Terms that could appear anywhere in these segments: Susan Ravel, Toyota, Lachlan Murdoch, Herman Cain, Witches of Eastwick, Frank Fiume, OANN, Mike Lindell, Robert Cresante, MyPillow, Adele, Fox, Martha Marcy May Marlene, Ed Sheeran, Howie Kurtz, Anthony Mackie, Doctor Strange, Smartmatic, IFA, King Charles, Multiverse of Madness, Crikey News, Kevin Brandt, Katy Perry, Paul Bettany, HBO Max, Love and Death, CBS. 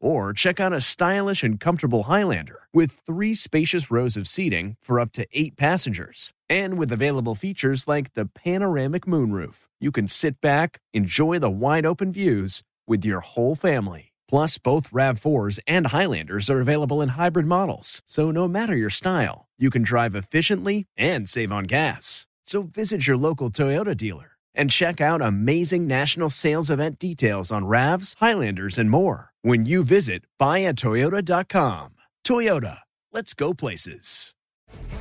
Or check out a stylish and comfortable Highlander with 3 spacious rows of seating for up to 8 passengers. And with available features like the panoramic moonroof, you can sit back, enjoy the wide-open views with your whole family. Plus, both RAV4s and Highlanders are available in hybrid models, so no matter your style, you can drive efficiently and save on gas. So visit your local Toyota dealer and check out amazing national sales event details on RAVs, Highlanders, and more when you visit buyatoyota.com. Toyota, let's go places.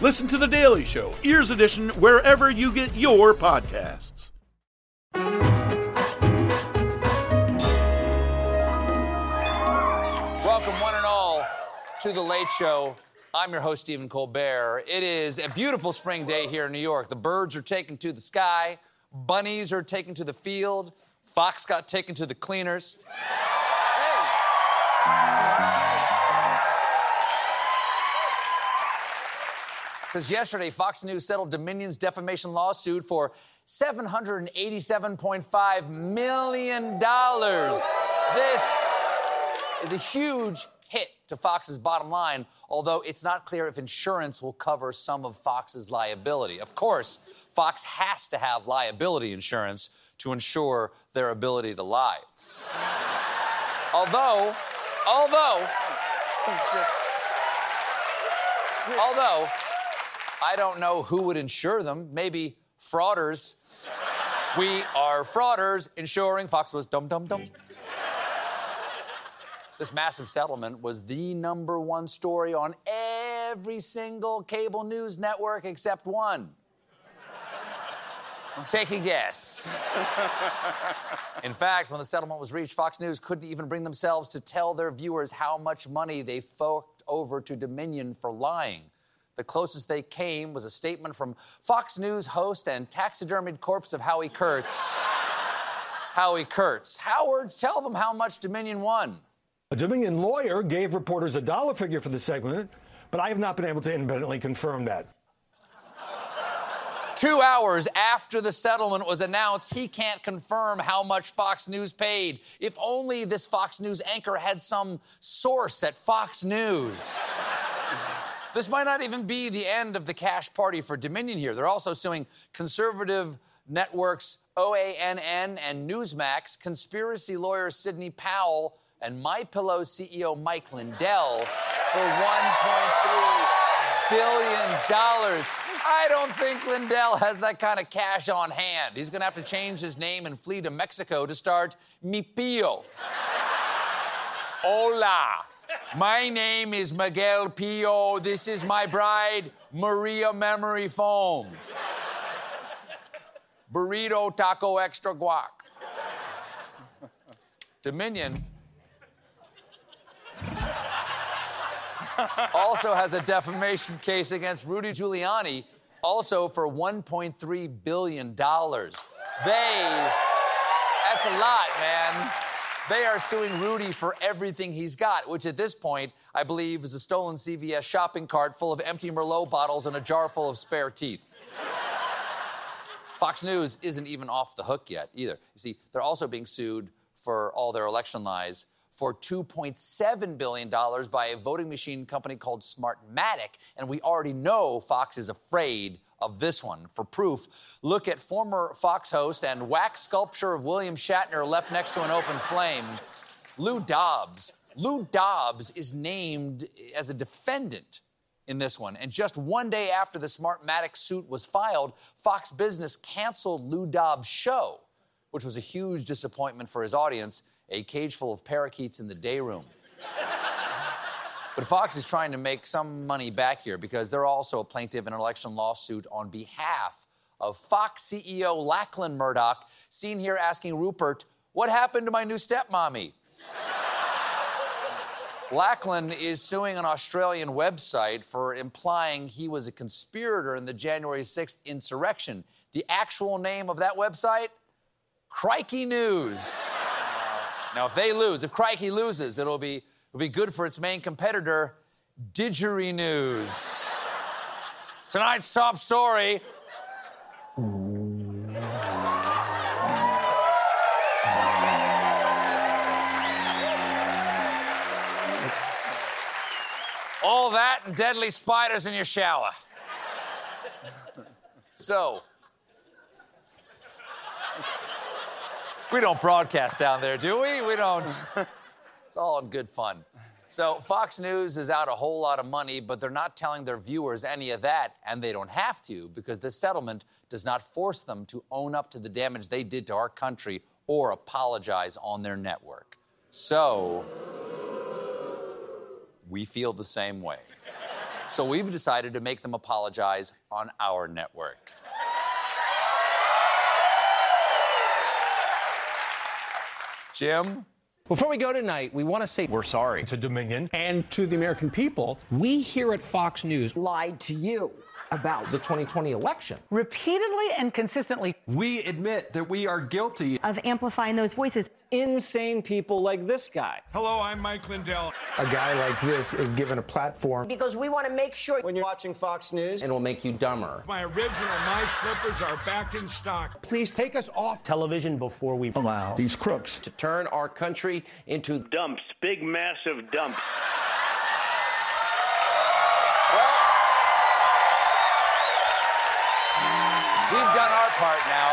Listen to The Daily Show, Ears Edition, wherever you get your podcasts. Welcome, one and all, to The Late Show. I'm your host, Stephen Colbert. It is a beautiful spring day here in New York. The birds are taken to the sky. Bunnies are taken to the field. Fox got taken to the cleaners. Hey. Because yesterday, Fox News settled Dominion's defamation lawsuit for $787.5 million. This is a huge hit to Fox's bottom line, although it's not clear if insurance will cover some of Fox's liability. Of course, Fox has to have liability insurance to ensure their ability to lie. Although, I don't know who would insure them. Maybe frauders. We are frauders insuring Fox was dum-dum-dum. This massive settlement was the number one story on every single cable news network except one. Take a guess. In fact, when the settlement was reached, Fox News couldn't even bring themselves to tell their viewers how much money they forked over to Dominion for lying. The closest they came was a statement from Fox News host and taxidermied corpse of Howie Kurtz. Howie Kurtz. Howard, tell them how much Dominion won. A Dominion lawyer gave reporters a dollar figure for the segment, but I have not been able to independently confirm that. 2 hours after the settlement was announced, he can't confirm how much Fox News paid. If only this Fox News anchor had some source at Fox News. This might not even be the end of the cash party for Dominion here. They're also suing conservative networks OANN and Newsmax, conspiracy lawyer Sidney Powell, and MyPillow CEO Mike Lindell for $1.3 billion. I don't think Lindell has that kind of cash on hand. He's going to have to change his name and flee to Mexico to start Mi Pio. Hola. My name is Miguel Pio. This is my bride, Maria Memory Foam. Burrito, taco, extra guac. Dominion also has a defamation case against Rudy Giuliani, also for $1.3 billion. That's a lot, man. They are suing Rudy for everything he's got, which at this point, I believe, is a stolen CVS shopping cart full of empty Merlot bottles and a jar full of spare teeth. Fox News isn't even off the hook yet, either. You see, they're also being sued for all their election lies for $2.7 billion by a voting machine company called Smartmatic, and we already know Fox is afraid of this one. For proof, look at former Fox host and wax sculpture of William Shatner left next to an open flame, Lou Dobbs. Lou Dobbs is named as a defendant in this one. And just one day after the Smartmatic suit was filed, Fox Business canceled Lou Dobbs' show, which was a huge disappointment for his audience, a cage full of parakeets in the day room. But Fox is trying to make some money back here because they're also a plaintiff in an election lawsuit on behalf of Fox CEO Lachlan Murdoch, seen here asking Rupert, "What happened to my new stepmommy?" Lachlan is suing an Australian website for implying he was a conspirator in the January 6th insurrection. The actual name of that website? Crikey News. Now, if Crikey loses, it'll be good for its main competitor, Didgery News. Tonight's top story. All that and deadly spiders in your shower. So, we don't broadcast down there, do we? We don't. It's all in good fun. So Fox News is out a whole lot of money, but they're not telling their viewers any of that, and they don't have to, because this settlement does not force them to own up to the damage they did to our country or apologize on their network. So we feel the same way. So we've decided to make them apologize on our network. Jim? Before we go tonight, we want to say we're sorry to Dominion and to the American people. We here at Fox News lied to you about the 2020 election. Repeatedly and consistently. We admit that we are guilty of amplifying those voices. Insane people like this guy. Hello, I'm Mike Lindell. A guy like this is given a platform. Because we want to make sure when you're watching Fox News, it'll make you dumber. My original My Slippers are back in stock. Please take us off television before we allow these crooks to turn our country into dumps, big, massive dumps. We've done our part now.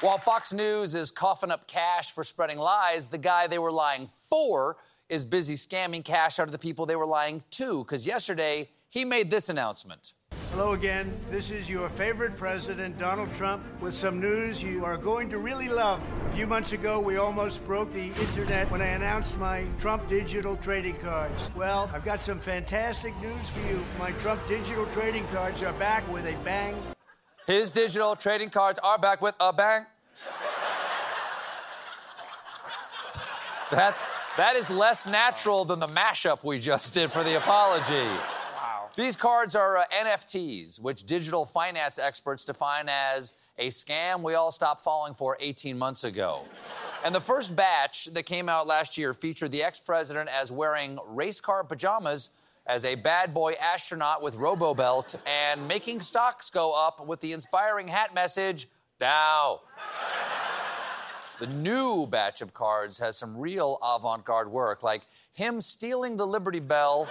While Fox News is coughing up cash for spreading lies, the guy they were lying for is busy scamming cash out of the people they were lying to, because yesterday he made this announcement. Hello again. This is your favorite president, Donald Trump, with some news you are going to really love. A few months ago, we almost broke the internet when I announced my Trump digital trading cards. Well, I've got some fantastic news for you. My Trump digital trading cards are back with a bang. His digital trading cards are back with a bang. That is less natural than the mashup we just did for the apology. These cards are NFTs, which digital finance experts define as a scam we all stopped falling for 18 months ago. And the first batch that came out last year featured the ex-president as wearing race car pajamas, as a bad boy astronaut with Robo-Belt, and making stocks go up with the inspiring hat message, Dow. The new batch of cards has some real avant-garde work, like him stealing the Liberty Bell.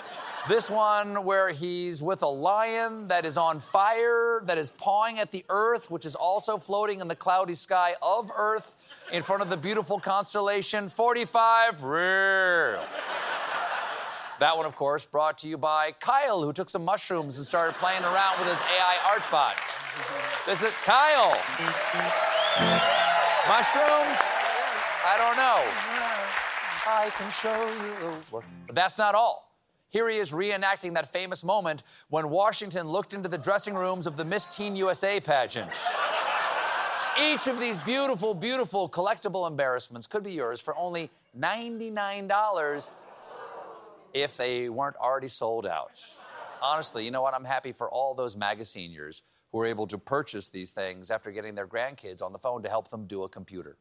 This one where he's with a lion that is on fire, that is pawing at the Earth, which is also floating in the cloudy sky of Earth in front of the beautiful constellation 45. That one, of course, brought to you by Kyle, who took some mushrooms and started playing around with his AI art bot. This is Kyle. Mushrooms? I don't know. I can show you. But that's not all. Here he is reenacting that famous moment when Washington looked into the dressing rooms of the Miss Teen USA pageant. Each of these beautiful, beautiful collectible embarrassments could be yours for only $99 if they weren't already sold out. Honestly, you know what? I'm happy for all those MAGA seniors who are able to purchase these things after getting their grandkids on the phone to help them do a computer.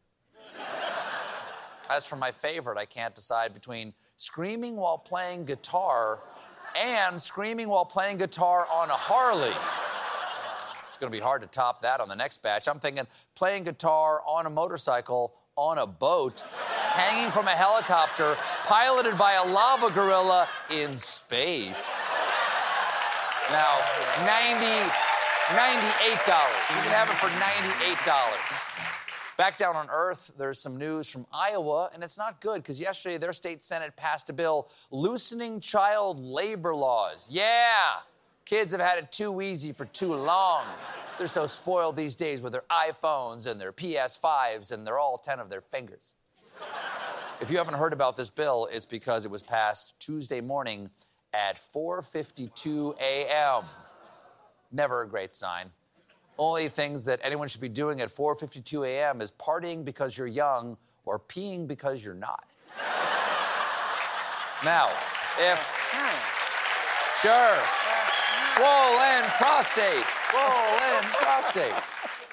As for my favorite, I can't decide between screaming while playing guitar and screaming while playing guitar on a Harley. It's going to be hard to top that on the next batch. I'm thinking playing guitar on a motorcycle, on a boat, hanging from a helicopter, piloted by a lava gorilla in space. Now, $98. You can have it for $98. Back down on Earth, there's some news from Iowa, and it's not good, because yesterday their state senate passed a bill loosening child labor laws. Yeah! Kids have had it too easy for too long. They're so spoiled these days with their iPhones and their PS5s and they're all 10 of their fingers. If you haven't heard about this bill, it's because it was passed Tuesday morning at 4:52 a.m. Never a great sign. Only things that anyone should be doing at 4:52 a.m. is partying because you're young or peeing because you're not. Now, if... Sure. Swollen prostate.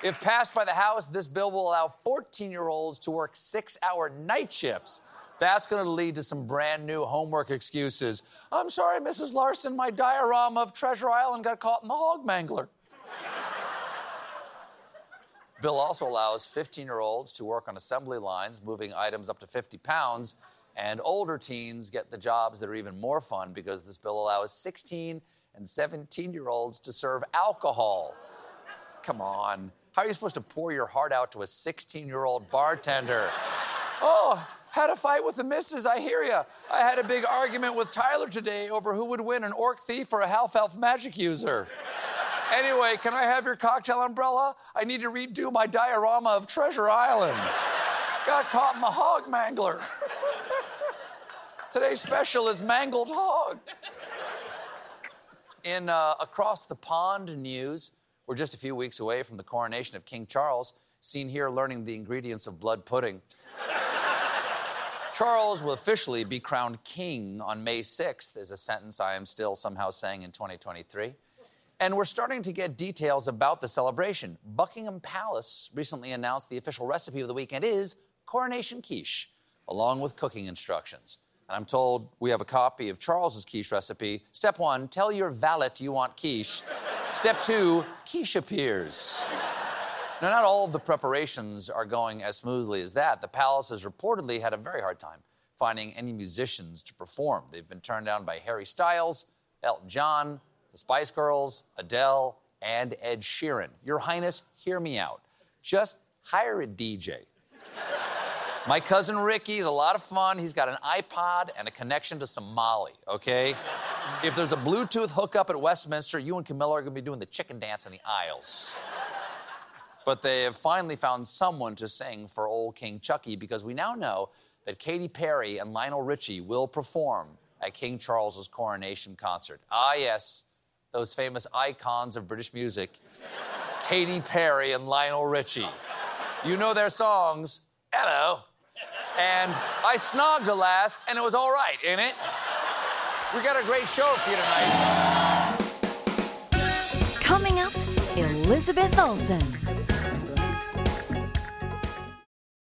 If passed by the House, this bill will allow 14-year-olds to work 6-hour night shifts. That's going to lead to some brand new homework excuses. I'm sorry, Mrs. Larson, my diorama of Treasure Island got caught in the hog mangler. Bill also allows 15-year-olds to work on assembly lines, moving items up to 50 pounds, and older teens get the jobs that are even more fun because this bill allows 16- and 17-year-olds to serve alcohol. Come on. How are you supposed to pour your heart out to a 16-year-old bartender? Oh, had a fight with the missus, I hear ya. I had a big argument with Tyler today over who would win, an orc thief or a half-elf magic user. Anyway, can I have your cocktail umbrella? I need to redo my diorama of Treasure Island. Got caught in the hog mangler. Today's special is mangled hog. In Across the Pond news, we're just a few weeks away from the coronation of King Charles, seen here learning the ingredients of blood pudding. Charles will officially be crowned king on May 6th, is a sentence I am still somehow saying in 2023. And we're starting to get details about the celebration. Buckingham Palace recently announced the official recipe of the weekend is coronation quiche, along with cooking instructions. And I'm told we have a copy of Charles's quiche recipe. Step one, tell your valet you want quiche. Step two, quiche appears. Now, not all of the preparations are going as smoothly as that. The palace has reportedly had a very hard time finding any musicians to perform. They've been turned down by Harry Styles, Elton John, the Spice Girls, Adele, and Ed Sheeran. Your Highness, hear me out. Just hire a DJ. My cousin Ricky is a lot of fun. He's got an iPod and a connection to Somali, okay? If there's a Bluetooth hookup at Westminster, you and Camilla are going to be doing the chicken dance in the aisles. But they have finally found someone to sing for old King Chucky because we now know that Katy Perry and Lionel Richie will perform at King Charles's coronation concert. Ah, yes, those famous icons of British music, Katy Perry and Lionel Richie. You know their songs, Hello. And I snogged a lass, and it was all right, innit? We got a great show for you tonight. Coming up, Elizabeth Olsen.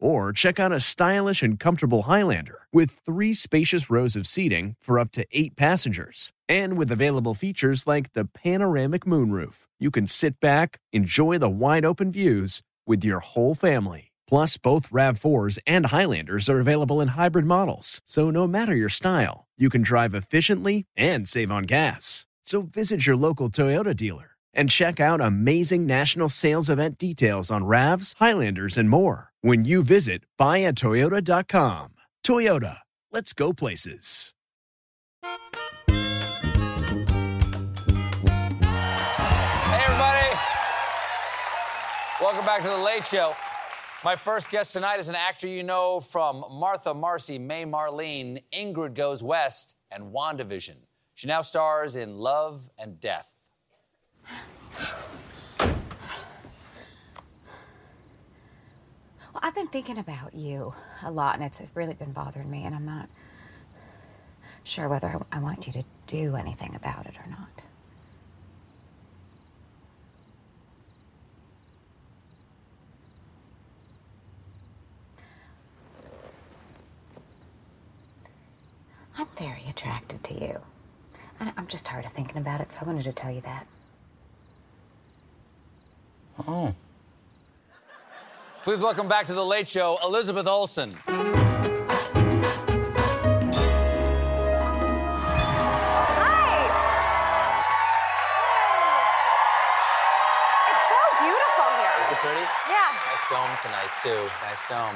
Or check out a stylish and comfortable Highlander with 3 spacious rows of seating for up to 8 passengers. And with available features like the panoramic moonroof, you can sit back, enjoy the wide-open views with your whole family. Plus, both RAV4s and Highlanders are available in hybrid models, so no matter your style, you can drive efficiently and save on gas. So visit your local Toyota dealer and check out amazing national sales event details on RAVs, Highlanders, and more when you visit buyatoyota.com. Toyota, let's go places. Hey, everybody. Welcome back to The Late Show. My first guest tonight is an actor you know from Martha Marcy May Marlene, Ingrid Goes West, and WandaVision. She now stars in Love and Death. Well, I've been thinking about you a lot, and it's really been bothering me, and I'm not sure whether I want you to do anything about it or not. attracted to you. I'm just tired of thinking about it, so I wanted to tell you that. Oh. Please welcome back to The Late Show, Elizabeth Olsen. Dome tonight, too. Nice dome.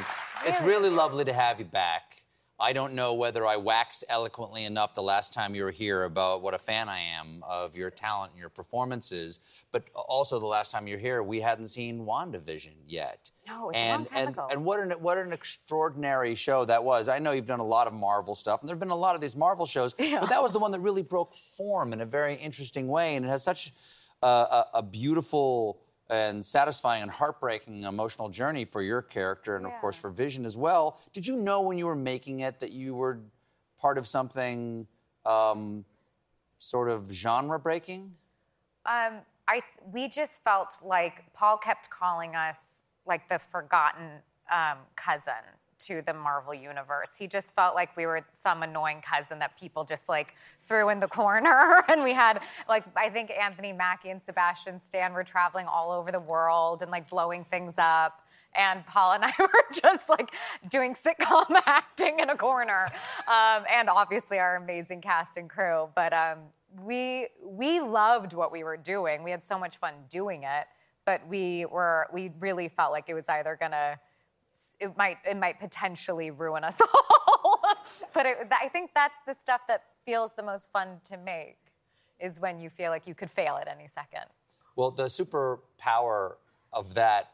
Really? It's really lovely to have you back. I don't know whether I waxed eloquently enough the last time you were here about what a fan I am of your talent and your performances, but also the last time you were here, we hadn't seen WandaVision yet. No, it's a long time ago. And what an extraordinary show that was. I know you've done a lot of Marvel stuff, and there have been a lot of these Marvel shows, but that was the one that really broke form in a very interesting way, and it has such a beautiful and satisfying and heartbreaking emotional journey for your character and, of course, for Vision as well. Did you know when you were making it that you were part of something sort of genre-breaking? We just felt like Paul kept calling us like the forgotten cousin to the Marvel Universe. He just felt like we were some annoying cousin that people just, like, threw in the corner. And we had, like, I think Anthony Mackie and Sebastian Stan were traveling all over the world and, like, blowing things up. And Paul and I were just, like, doing sitcom acting in a corner. And obviously our amazing cast and crew. But we loved what we were doing. We had so much fun doing it. But we really felt like it was either going to... It might potentially ruin us all. But I think that's the stuff that feels the most fun to make, is when you feel like you could fail at any second. Well, the superpower of that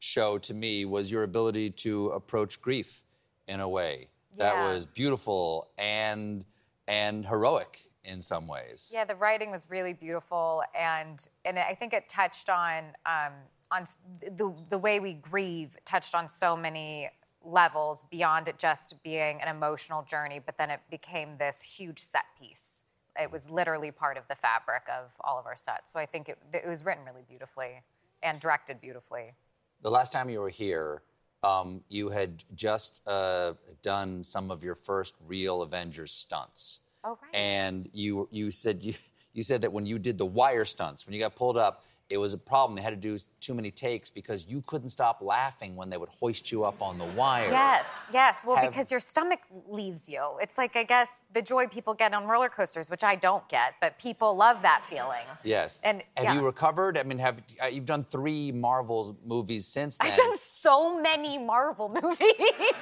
show to me was your ability to approach grief in a way that was beautiful and heroic in some ways. Yeah, the writing was really beautiful, and I think it touched on the way we grieve touched on so many levels beyond it just being an emotional journey, but then it became this huge set piece. It was literally part of the fabric of all of our sets. So I think it was written really beautifully and directed beautifully. The last time you were here, you had just done some of your first real Avengers stunts. Oh, right. And you said that when you did the wire stunts, when you got pulled up, it was a problem. They had to do too many takes because you couldn't stop laughing when they would hoist you up on the wire. Yes. Well, because your stomach leaves you. It's like, I guess, the joy people get on roller coasters, which I don't get, but people love that feeling. Yes. And have you recovered? I mean, you've done 3 Marvel movies since then. I've done so many Marvel movies.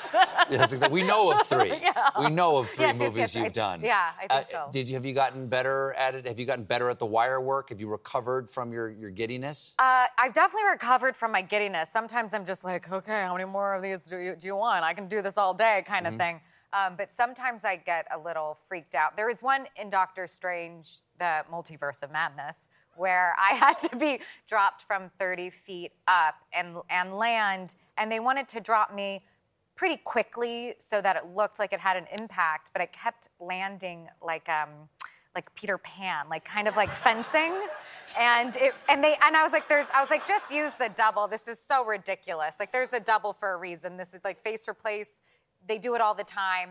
Yes, exactly. We know of 3. Yeah. We know of 3 movies you've done. Yeah, I think so. Have you gotten better at it? Have you gotten better at the wire work? Have you recovered from your giddiness? I've definitely recovered from my giddiness. Sometimes I'm just like, okay, how many more of these do you want? I can do this all day kind of thing. But sometimes I get a little freaked out. There was one in Doctor Strange, the Multiverse of Madness, where I had to be dropped from 30 feet up and land, and they wanted to drop me pretty quickly so that it looked like it had an impact, but I kept landing like Peter Pan, like kind of like fencing, and I was like, just use the double. This is so ridiculous. Like, there's a double for a reason. This is like face for place. They do it all the time,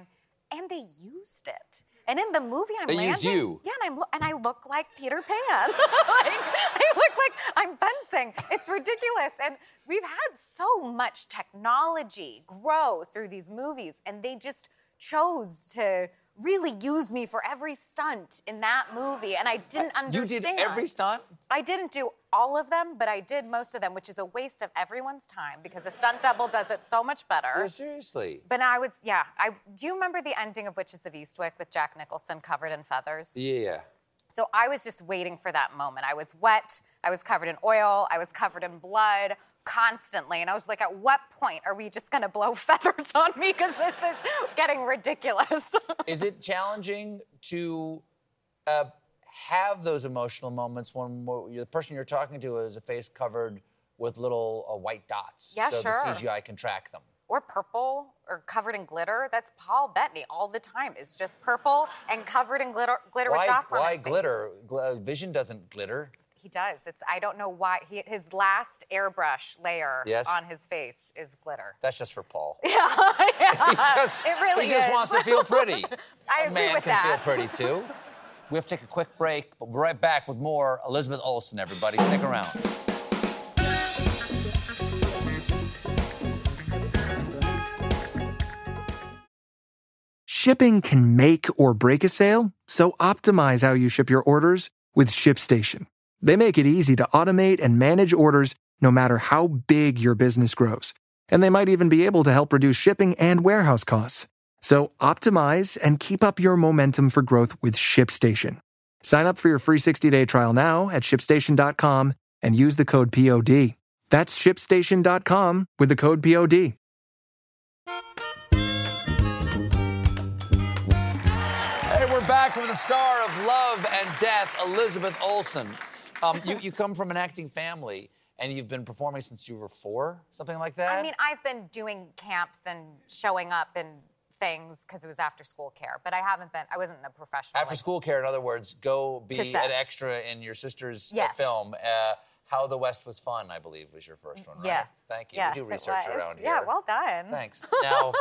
and they used it. And in the movie, they used you. Yeah, and I look like Peter Pan. I look like I'm fencing. It's ridiculous. And we've had so much technology grow through these movies, and they just chose to really used me for every stunt in that movie, and I didn't understand. You did every stunt? I didn't do all of them, but I did most of them, which is a waste of everyone's time because a stunt double does it so much better. Yeah, seriously. But now do you remember the ending of Witches of Eastwick with Jack Nicholson covered in feathers? Yeah. So I was just waiting for that moment. I was wet, I was covered in oil, I was covered in blood, constantly, and I was like, at what point are we just gonna blow feathers on me? Because this is getting ridiculous. Is it challenging to have those emotional moments when the person you're talking to is a face covered with little white dots? Yeah, so sure. The CGI can track them. Or purple, or covered in glitter. That's Paul Bettany all the time. It's just purple and covered in glitter with dots on his face. Why glitter? Vision doesn't glitter. He He does. It's, I don't know why. His last airbrush layer on his face is glitter. That's just for Paul. Yeah, yeah. He just wants to feel pretty. I agree with that. A man can feel pretty, too. We have to take a quick break, but we're right back with more Elizabeth Olsen, everybody. Stick around. Shipping can make or break a sale, so optimize how you ship your orders with ShipStation. They make it easy to automate and manage orders no matter how big your business grows. And they might even be able to help reduce shipping and warehouse costs. So optimize and keep up your momentum for growth with ShipStation. Sign up for your free 60-day trial now at ShipStation.com and use the code POD. That's ShipStation.com with the code POD. We're back with the star of Love and Death, Elizabeth Olsen. You come from an acting family, and you've been performing since you were 4, something like that? I mean, I've been doing camps and showing up and things because it was after-school care, but I haven't been, I wasn't a professional. After-school care, in other words, go be an extra in your sister's film. How the West Was Fun, I believe, was your first one, right? Yes. Thank you. Yes, we do research around here. Yeah, well done. Thanks. Now,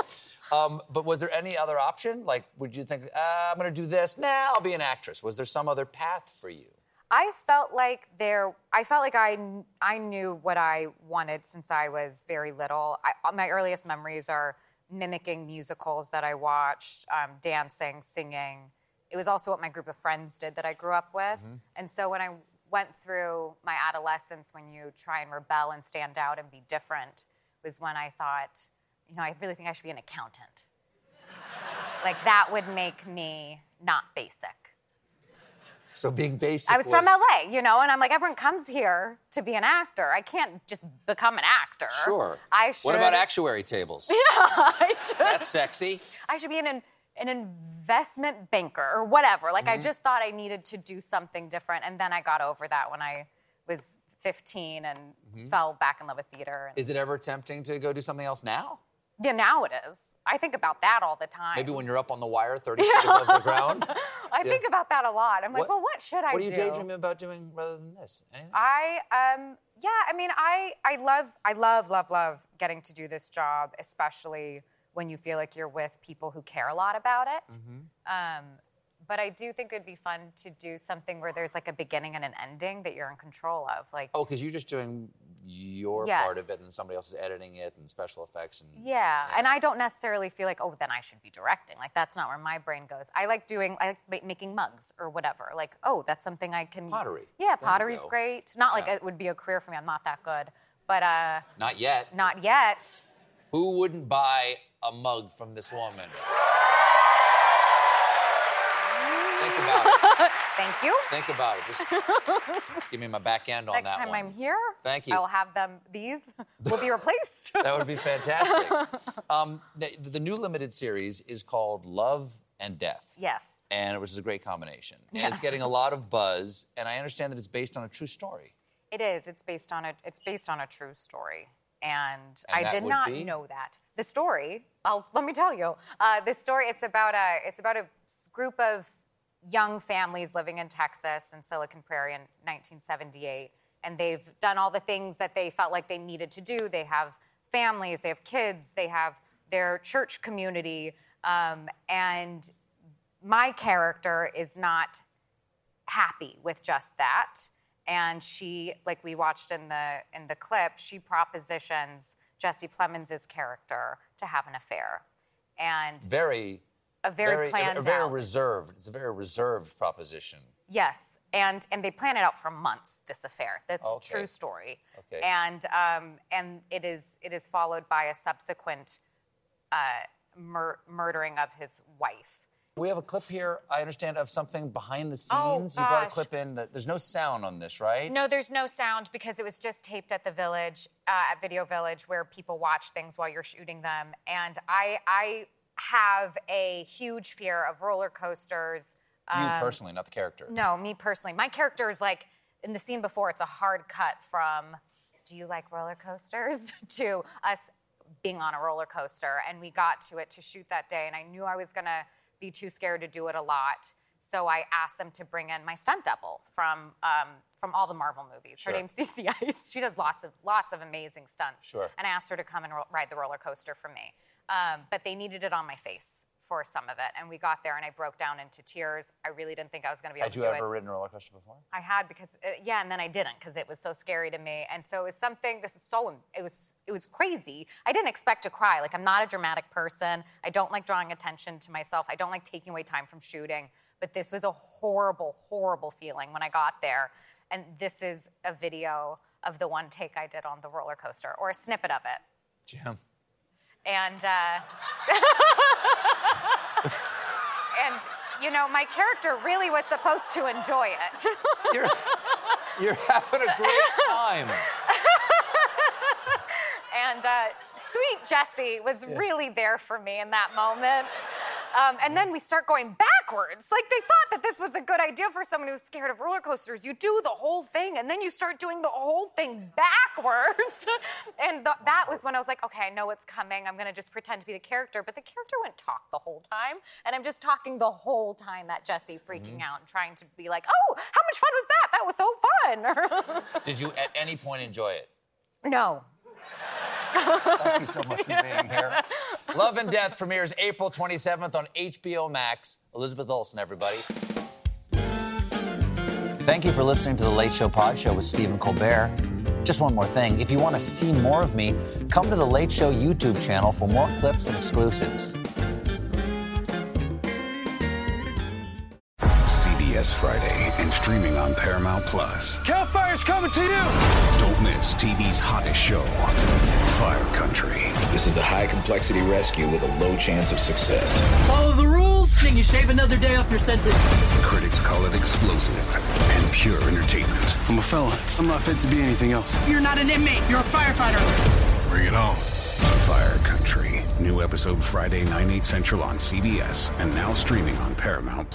but was there any other option? Like, would you think, I'm going to do this? Nah, I'll be an actress. Was there some other path for you? I felt like I knew what I wanted since I was very little. My earliest memories are mimicking musicals that I watched, dancing, singing. It was also what my group of friends did that I grew up with. Mm-hmm. And so when I went through my adolescence, when you try and rebel and stand out and be different, was when I thought, I really think I should be an accountant. Like, that would make me not basic. So being basic I was from L.A., and I'm like, everyone comes here to be an actor. I can't just become an actor. Sure. I should... What about actuary tables? Yeah, I should... That's sexy. I should be an investment banker or whatever. Like, I just thought I needed to do something different. And then I got over that when I was 15 and fell back in love with theater. Is it ever tempting to go do something else now? Yeah, now it is. I think about that all the time. Maybe when you're up on the wire 30 feet above the ground? I think about that a lot. I'm like, what should I do? What are you daydreaming about doing rather than this? Anything? I love getting to do this job, especially when you feel like you're with people who care a lot about it. But I do think it'd be fun to do something where there's like a beginning and an ending that you're in control of. Like, oh, because you're just doing your part of it and somebody else is editing it and special effects. And I don't necessarily feel like, then I should be directing. Like, that's not where my brain goes. I like making mugs or whatever. Like, that's something I can... Pottery. Yeah, pottery's great. Not like it would be a career for me. I'm not that good. But... Not yet. Not yet. Who wouldn't buy a mug from this woman? Think about it. Thank you. Think about it. Just give me my back end on that one. Next time I'm here, thank you. I'll have these will be replaced. That would be fantastic. The new limited series is called Love and Death. Yes. And which is a great combination. Yes. And it's getting a lot of buzz, and I understand that it's based on a true story. It is. It's based on a true story. And I did not know that. The story, let me tell you. It's about a group of young families living in Texas and Silicon Prairie in 1978, and they've done all the things that they felt like they needed to do. They have families, they have kids, they have their church community, and my character is not happy with just that. And she, like we watched in the clip, she propositions Jesse Plemons' character to have an affair, and very reserved. It's a very reserved proposition. Yes, and they plan it out for months. This affair. That's a true story. Okay. And it is followed by a subsequent murdering of his wife. We have a clip here, I understand, of something behind the scenes. You brought a clip in. There's no sound on this, right? No, there's no sound because it was just taped at the Village, at Video Village, where people watch things while you're shooting them. And I have a huge fear of roller coasters. You personally, not the character. No, me personally. My character is like, in the scene before, it's a hard cut from, do you like roller coasters? to us being on a roller coaster. And we got to shoot that day, and I knew I was going to be too scared to do it a lot. so I asked them to bring in my stunt double from all the Marvel movies. Her name's Cece Ice. She does lots of amazing stunts. Sure. And I asked her to come and ride the roller coaster for me. But they needed it on my face for some of it. And we got there, and I broke down into tears. I really didn't think I was going to be able to do it. Had you ever ridden a roller coaster before? I had, because yeah, and then I didn't, because it was so scary to me. And so it was something. It was crazy. I didn't expect to cry. Like, I'm not a dramatic person. I don't like drawing attention to myself. I don't like taking away time from shooting. But this was a horrible, horrible feeling when I got there. And this is a video of the one take I did on the roller coaster, or a snippet of it. Jim. And, and, you know, my character really was supposed to enjoy it. You're having a great time. And sweet Jessie was really there for me in that moment. And then we start going backwards. Like, they thought that this was a good idea for someone who's scared of roller coasters. You do the whole thing, and then you start doing the whole thing backwards. And that was when I was like, okay, I know what's coming. I'm going to just pretend to be the character. But the character wouldn't talk the whole time. And I'm just talking the whole time at Jessie, freaking out and trying to be like, oh, how much fun was that? That was so fun. Did you at any point enjoy it? No. Thank you so much for being here. Love and Death premieres April 27th on HBO Max. Elizabeth Olsen, everybody. Thank you for listening to The Late Show Pod Show with Stephen Colbert. Just one more thing. If you want to see more of me, come to The Late Show YouTube channel for more clips and exclusives. CBS Friday and streaming on Paramount+. Hellfire's coming to you! Don't miss TV's hottest show, Fire Country. This is a high-complexity rescue with a low chance of success. Follow the rules, and you shave another day off your sentence. Critics call it explosive and pure entertainment. I'm a fella. I'm not fit to be anything else. You're not an inmate. You're a firefighter. Bring it on. Fire Country. New episode Friday, 9, 8 central on CBS, and now streaming on Paramount+.